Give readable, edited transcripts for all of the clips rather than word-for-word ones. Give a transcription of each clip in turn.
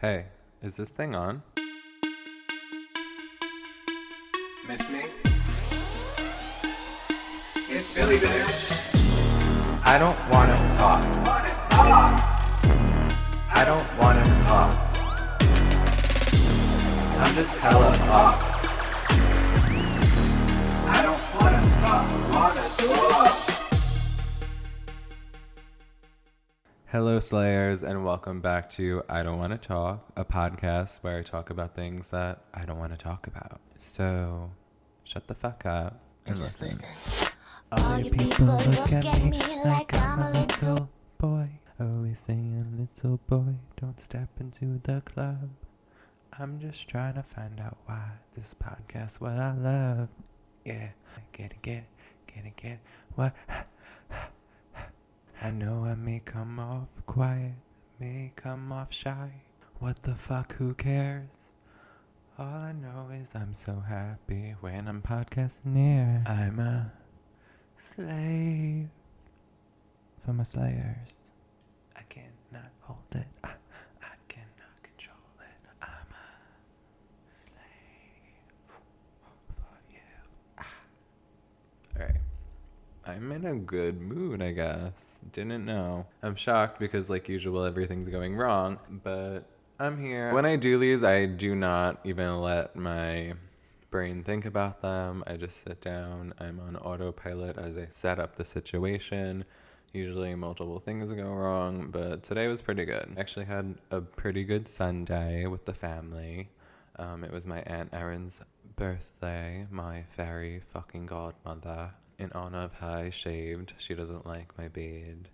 Hey, is this thing on? Miss me? It's Billy Bear. I don't want to talk. I don't want to talk. I'm just hella off. I don't want to talk. Hello Slayers, and welcome back to I Don't Want to Talk, a podcast where I talk about things that I don't want to talk about. So, shut the fuck up and just listen. All you people look at me like I'm a little boy. Always saying, little boy, don't step into the club. I'm just trying to find out why this podcast, what I love. Yeah, get it, what? I know I may come off quiet, may come off shy. What the fuck, who cares? All I know is I'm so happy when I'm podcasting here. I'm a slave for my slayers. I cannot hold it. I cannot control it. I'm a slave for you. Alright. I'm in a good mood, I guess. Didn't know. I'm shocked because, like usual, everything's going wrong, but I'm here. When I do these, I do not even let my brain think about them. I just sit down. I'm on autopilot as I set up the situation. Usually multiple things go wrong, but today was pretty good. I actually had a pretty good Sunday with the family. It was my Aunt Erin's birthday, my fairy fucking godmother. In honor of her, I shaved. She doesn't like my beard.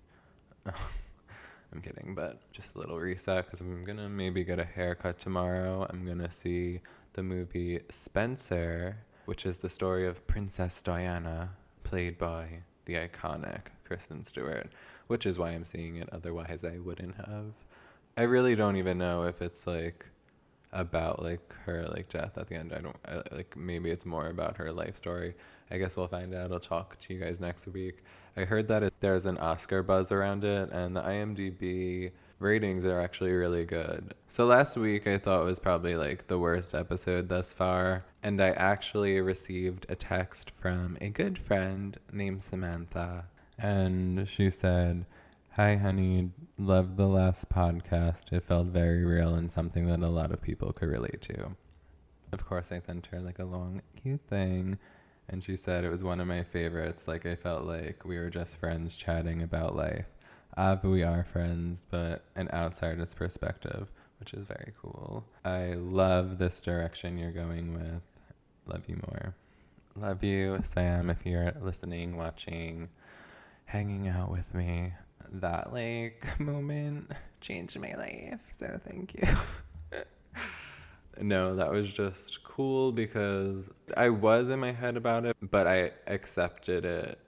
I'm kidding, but just a little reset because I'm going to maybe get a haircut tomorrow. I'm going to see the movie Spencer, which is the story of Princess Diana, played by the iconic Kristen Stewart, which is why I'm seeing it. Otherwise, I wouldn't have. I really don't even know if it's like about like her like death at the end. Maybe it's more about her life story. I guess we'll find out. I'll talk to you guys next week. I heard that there's an Oscar buzz around it, and the IMDb ratings are actually really good. So last week I thought was probably like the worst episode thus far, and I actually received a text from a good friend named Samantha, and she said, "Hi honey, loved the last podcast. It felt very real and something that a lot of people could relate to." Of course, I sent her like a long cute thing. And she said, "It was one of my favorites. Like, I felt like we were just friends chatting about life. We are friends, but an outsider's perspective," which is very cool. "I love this direction you're going with. Love you more." Love you, Sam, if you're listening, watching, hanging out with me. That, like, moment changed my life, so thank you. No, that was just cool because I was in my head about it, but I accepted it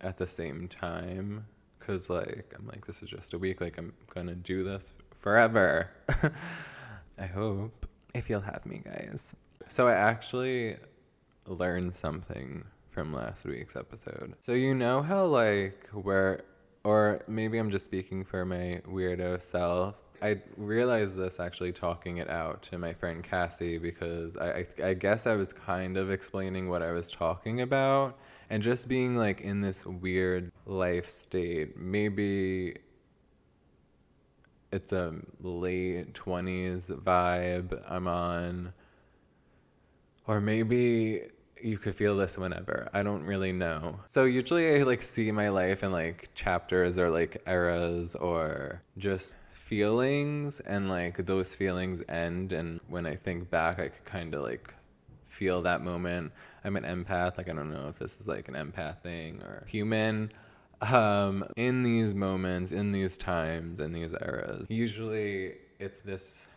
at the same time because, like, I'm like, this is just a week. Like, I'm going to do this forever. I hope. If you'll have me, guys. So I actually learned something from last week's episode. So you know how, like, or maybe I'm just speaking for my weirdo self. I realized this actually talking it out to my friend Cassie because I guess I was kind of explaining what I was talking about and just being like in this weird life state. Maybe it's a late 20s vibe I'm on, or maybe you could feel this whenever. I don't really know. So usually I like see my life in like chapters or like eras or just feelings, and like those feelings end, and when I think back I could kind of like feel that moment. I'm an empath. Like, I don't know if this is like an empath thing or human. In these moments, in these times, in these eras, usually it's this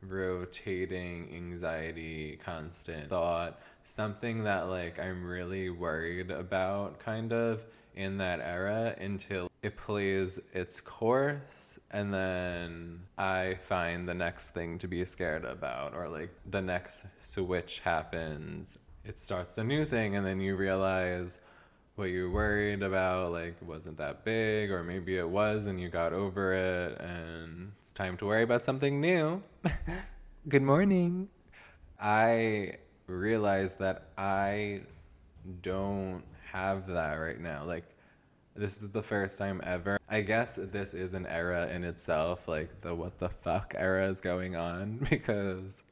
rotating anxiety, constant thought, something that like I'm really worried about kind of in that era until it plays its course, and then I find the next thing to be scared about, or like the next switch happens. It starts a new thing, and then you realize, what you were worried about, like, wasn't that big, or maybe it was and you got over it and it's time to worry about something new. Good morning. I realized that I don't have that right now. Like, this is the first time ever. I guess this is an era in itself, like the what the fuck era is going on, because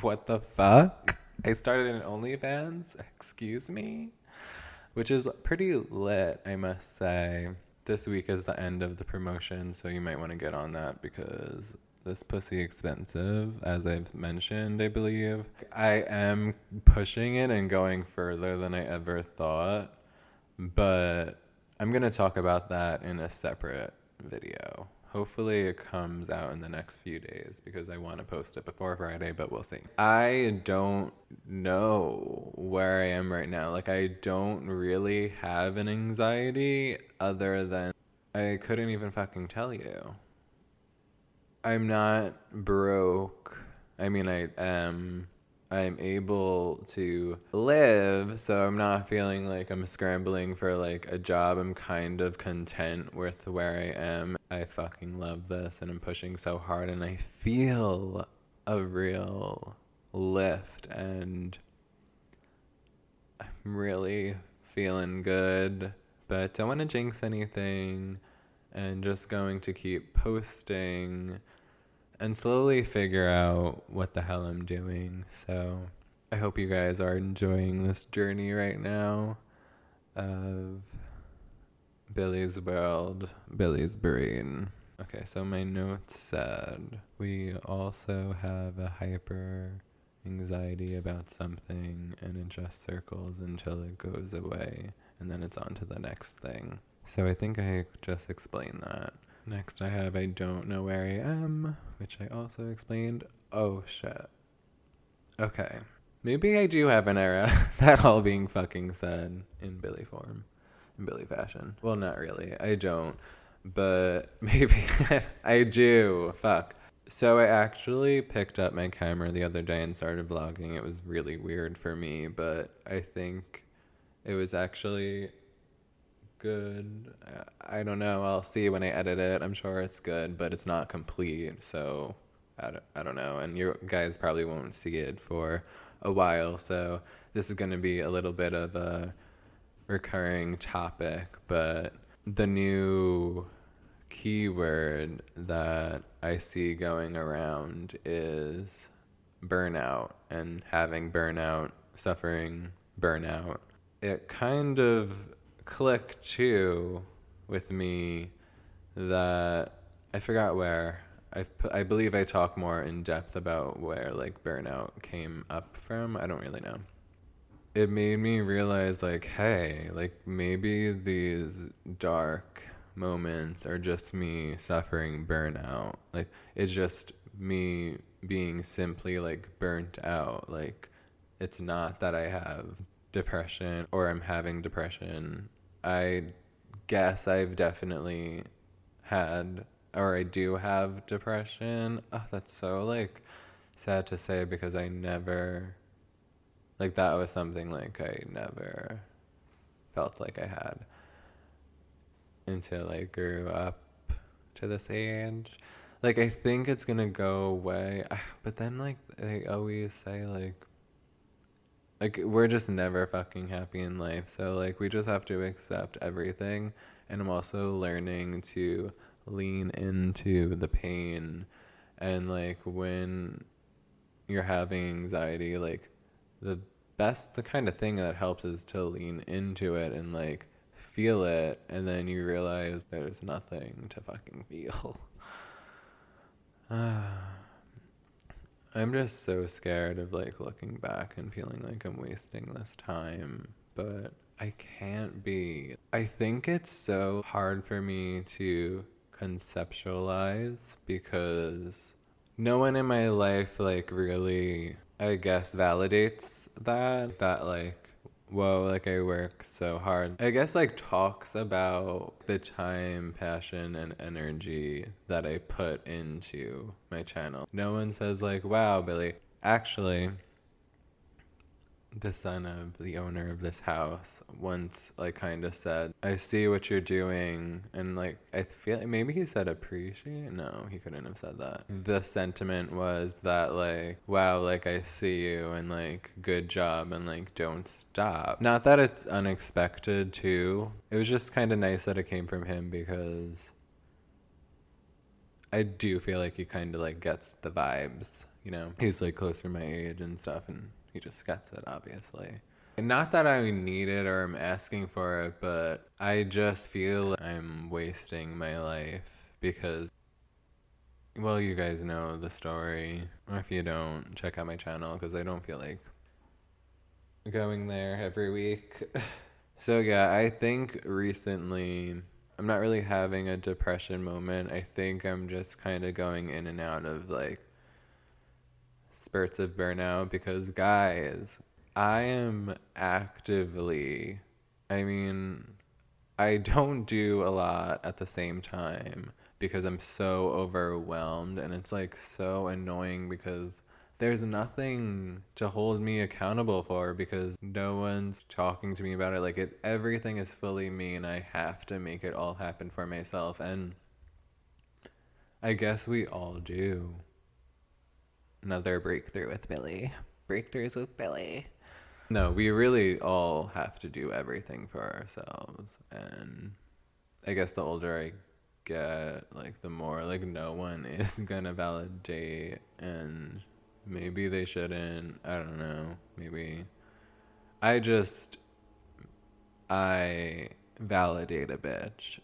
what the fuck? I started an OnlyFans, excuse me, which is pretty lit, I must say. This week is the end of the promotion, so you might want to get on that because this pussy expensive, as I've mentioned, I believe. I am pushing it and going further than I ever thought, but I'm going to talk about that in a separate video. Hopefully it comes out in the next few days because I want to post it before Friday, but we'll see. I don't know where I am right now. Like, I don't really have an anxiety other than I couldn't even fucking tell you. I'm not broke. I mean, I am. I'm able to live, so I'm not feeling like I'm scrambling for, like, a job. I'm kind of content with where I am. I fucking love this, and I'm pushing so hard, and I feel a real lift, and I'm really feeling good, but don't want to jinx anything, and just going to keep posting and slowly figure out what the hell I'm doing. So I hope you guys are enjoying this journey right now of Billy's world, Billy's brain. Okay, so my notes said we also have a hyper anxiety about something, and it just circles until it goes away, and then it's on to the next thing. So I think I just explained that. Next I have I don't know where I am, which I also explained. Oh, shit. Okay. Maybe I do have an era. That all being fucking said in Billy form. In Billy fashion. Well, not really. I don't. But maybe I do. Fuck. So I actually picked up my camera the other day and started vlogging. It was really weird for me, but I think it was actually good. I don't know. I'll see when I edit it. I'm sure it's good, but it's not complete, so I don't know. And you guys probably won't see it for a while, so this is going to be a little bit of a recurring topic, but the new keyword that I see going around is burnout and having burnout, suffering burnout. It kind of clicked too with me that I forgot where. I believe I talk more in depth about where, like, burnout came up from. I don't really know. It made me realize, like, hey, like, maybe these dark moments are just me suffering burnout. Like, it's just me being simply, like, burnt out. Like, it's not that I have depression or I'm having depression. I guess I've definitely had, or I do have depression. Oh, that's so, like, sad to say because I never, like, that was something, like, I never felt like I had until I grew up to this age. Like, I think it's gonna go away, but then, like, they always say, like, we're just never fucking happy in life. So, like, we just have to accept everything. And I'm also learning to lean into the pain. And, like, when you're having anxiety, like, the kind of thing that helps is to lean into it and, like, feel it. And then you realize there's nothing to fucking feel. I'm just so scared of, like, looking back and feeling like I'm wasting this time, but I can't be. I think it's so hard for me to conceptualize because no one in my life, like, really, I guess, validates that, like, whoa, like, I work so hard. I guess, like, talks about the time, passion, and energy that I put into my channel. No one says, like, wow, Billy, actually, the son of the owner of this house once, like, kind of said, I see what you're doing, and, like, I feel like maybe he said appreciate? No, he couldn't have said that. The sentiment was that, like, wow, like, I see you, and, like, good job, and, like, don't stop. Not that it's unexpected, too. It was just kind of nice that it came from him, because I do feel like he kind of, like, gets the vibes, you know? He's, like, closer to my age and stuff, and he just gets it, obviously. And not that I need it or I'm asking for it, but I just feel like I'm wasting my life because, well, you guys know the story. Or if you don't, check out my channel because I don't feel like going there every week. So, yeah, I think recently I'm not really having a depression moment. I think I'm just kind of going in and out of, like, spurts of burnout because, guys, I am actively, I mean, I don't do a lot at the same time because I'm so overwhelmed, and it's, like, so annoying because there's nothing to hold me accountable for because no one's talking to me about it. Like, everything is fully me, and I have to make it all happen for myself, and I guess we all do. Another breakthrough with Billy. Breakthroughs with Billy. No, we really all have to do everything for ourselves. And I guess the older I get, like, the more, like, no one is gonna validate. And maybe they shouldn't. I don't know. Maybe. I validate a bitch.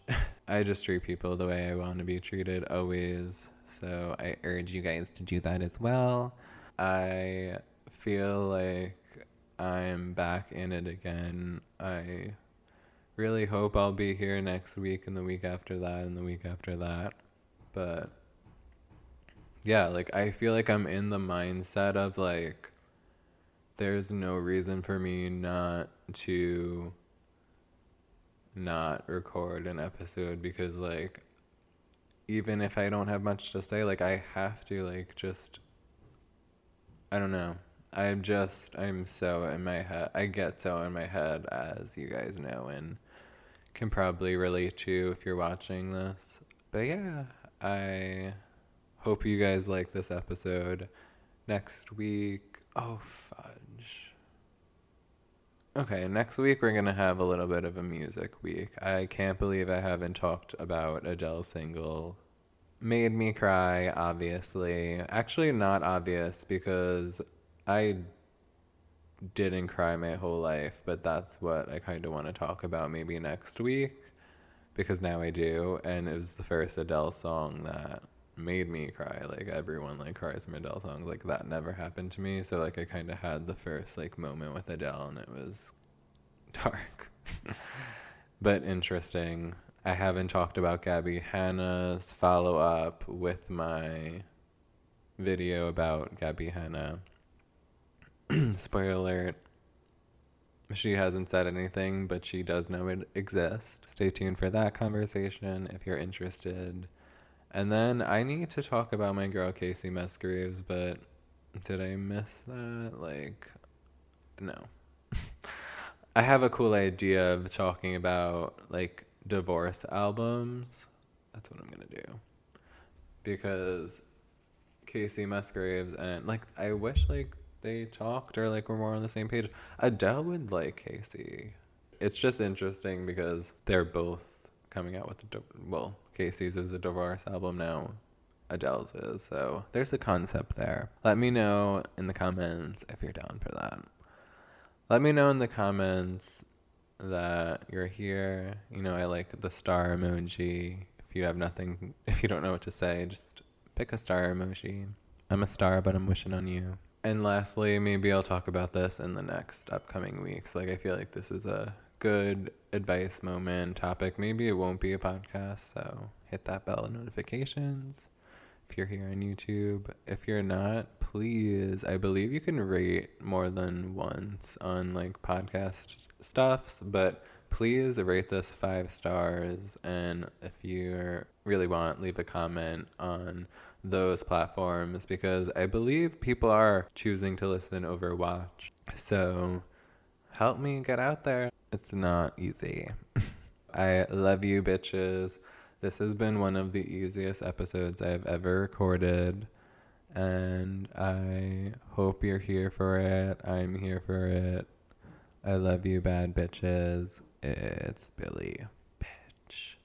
I just treat people the way I want to be treated always. So I urge you guys to do that as well. I feel like I'm back in it again. I really hope I'll be here next week and the week after that and the week after that. But yeah, like, I feel like I'm in the mindset of, like, there's no reason for me not to not record an episode because, like, even if I don't have much to say, like, I have to, like, just, I don't know. I'm so in my head. I get so in my head, as you guys know, and can probably relate to if you're watching this. But yeah, I hope you guys like this episode. Next week, oh, fudge. Okay, next week we're going to have a little bit of a music week. I can't believe I haven't talked about Adele's single. Made Me Cry, obviously. Actually, not obvious, because I didn't cry my whole life, but that's what I kind of want to talk about maybe next week, because now I do, and it was the first Adele song that made me cry. Like, everyone, like, cries from Adele songs. Like, that never happened to me, so, like, I kind of had the first, like, moment with Adele, and it was dark but interesting. I haven't talked about Gabbie Hanna's follow-up with my video about Gabbie Hanna. Spoiler alert, she hasn't said anything, but she does know it exists. Stay tuned for that conversation if you're interested. And then I need to talk about my girl Kacey Musgraves, but did I miss that? Like, no. I have a cool idea of talking about, like, divorce albums. That's what I'm going to do. Because Kacey Musgraves and, like, I wish, like, they talked or, like, were more on the same page. Adele would like Kacey. It's just interesting because they're both coming out with well, Kacey's is a divorce album now, Adele's is, so there's a concept there. Let me know in the comments if you're down for that. Let me know in the comments that you're here. You know, I like the star emoji. If you don't know what to say, just pick a star emoji. I'm a star, but I'm wishing on you. And lastly, maybe I'll talk about this in the next upcoming weeks. Like, I feel like this is a good advice moment topic. Maybe it won't be a podcast, so hit that bell notifications if you're here on YouTube. If you're not, please, I believe you can rate more than once on, like, podcast stuffs, but please rate this 5 stars, and if you really want, leave a comment on those platforms, because I believe people are choosing to listen over watch. So help me get out there. It's not easy. I love you, bitches. This has been one of the easiest episodes I've ever recorded, and I hope you're here for it. I'm here for it. I love you, bad bitches. It's Billy, bitch.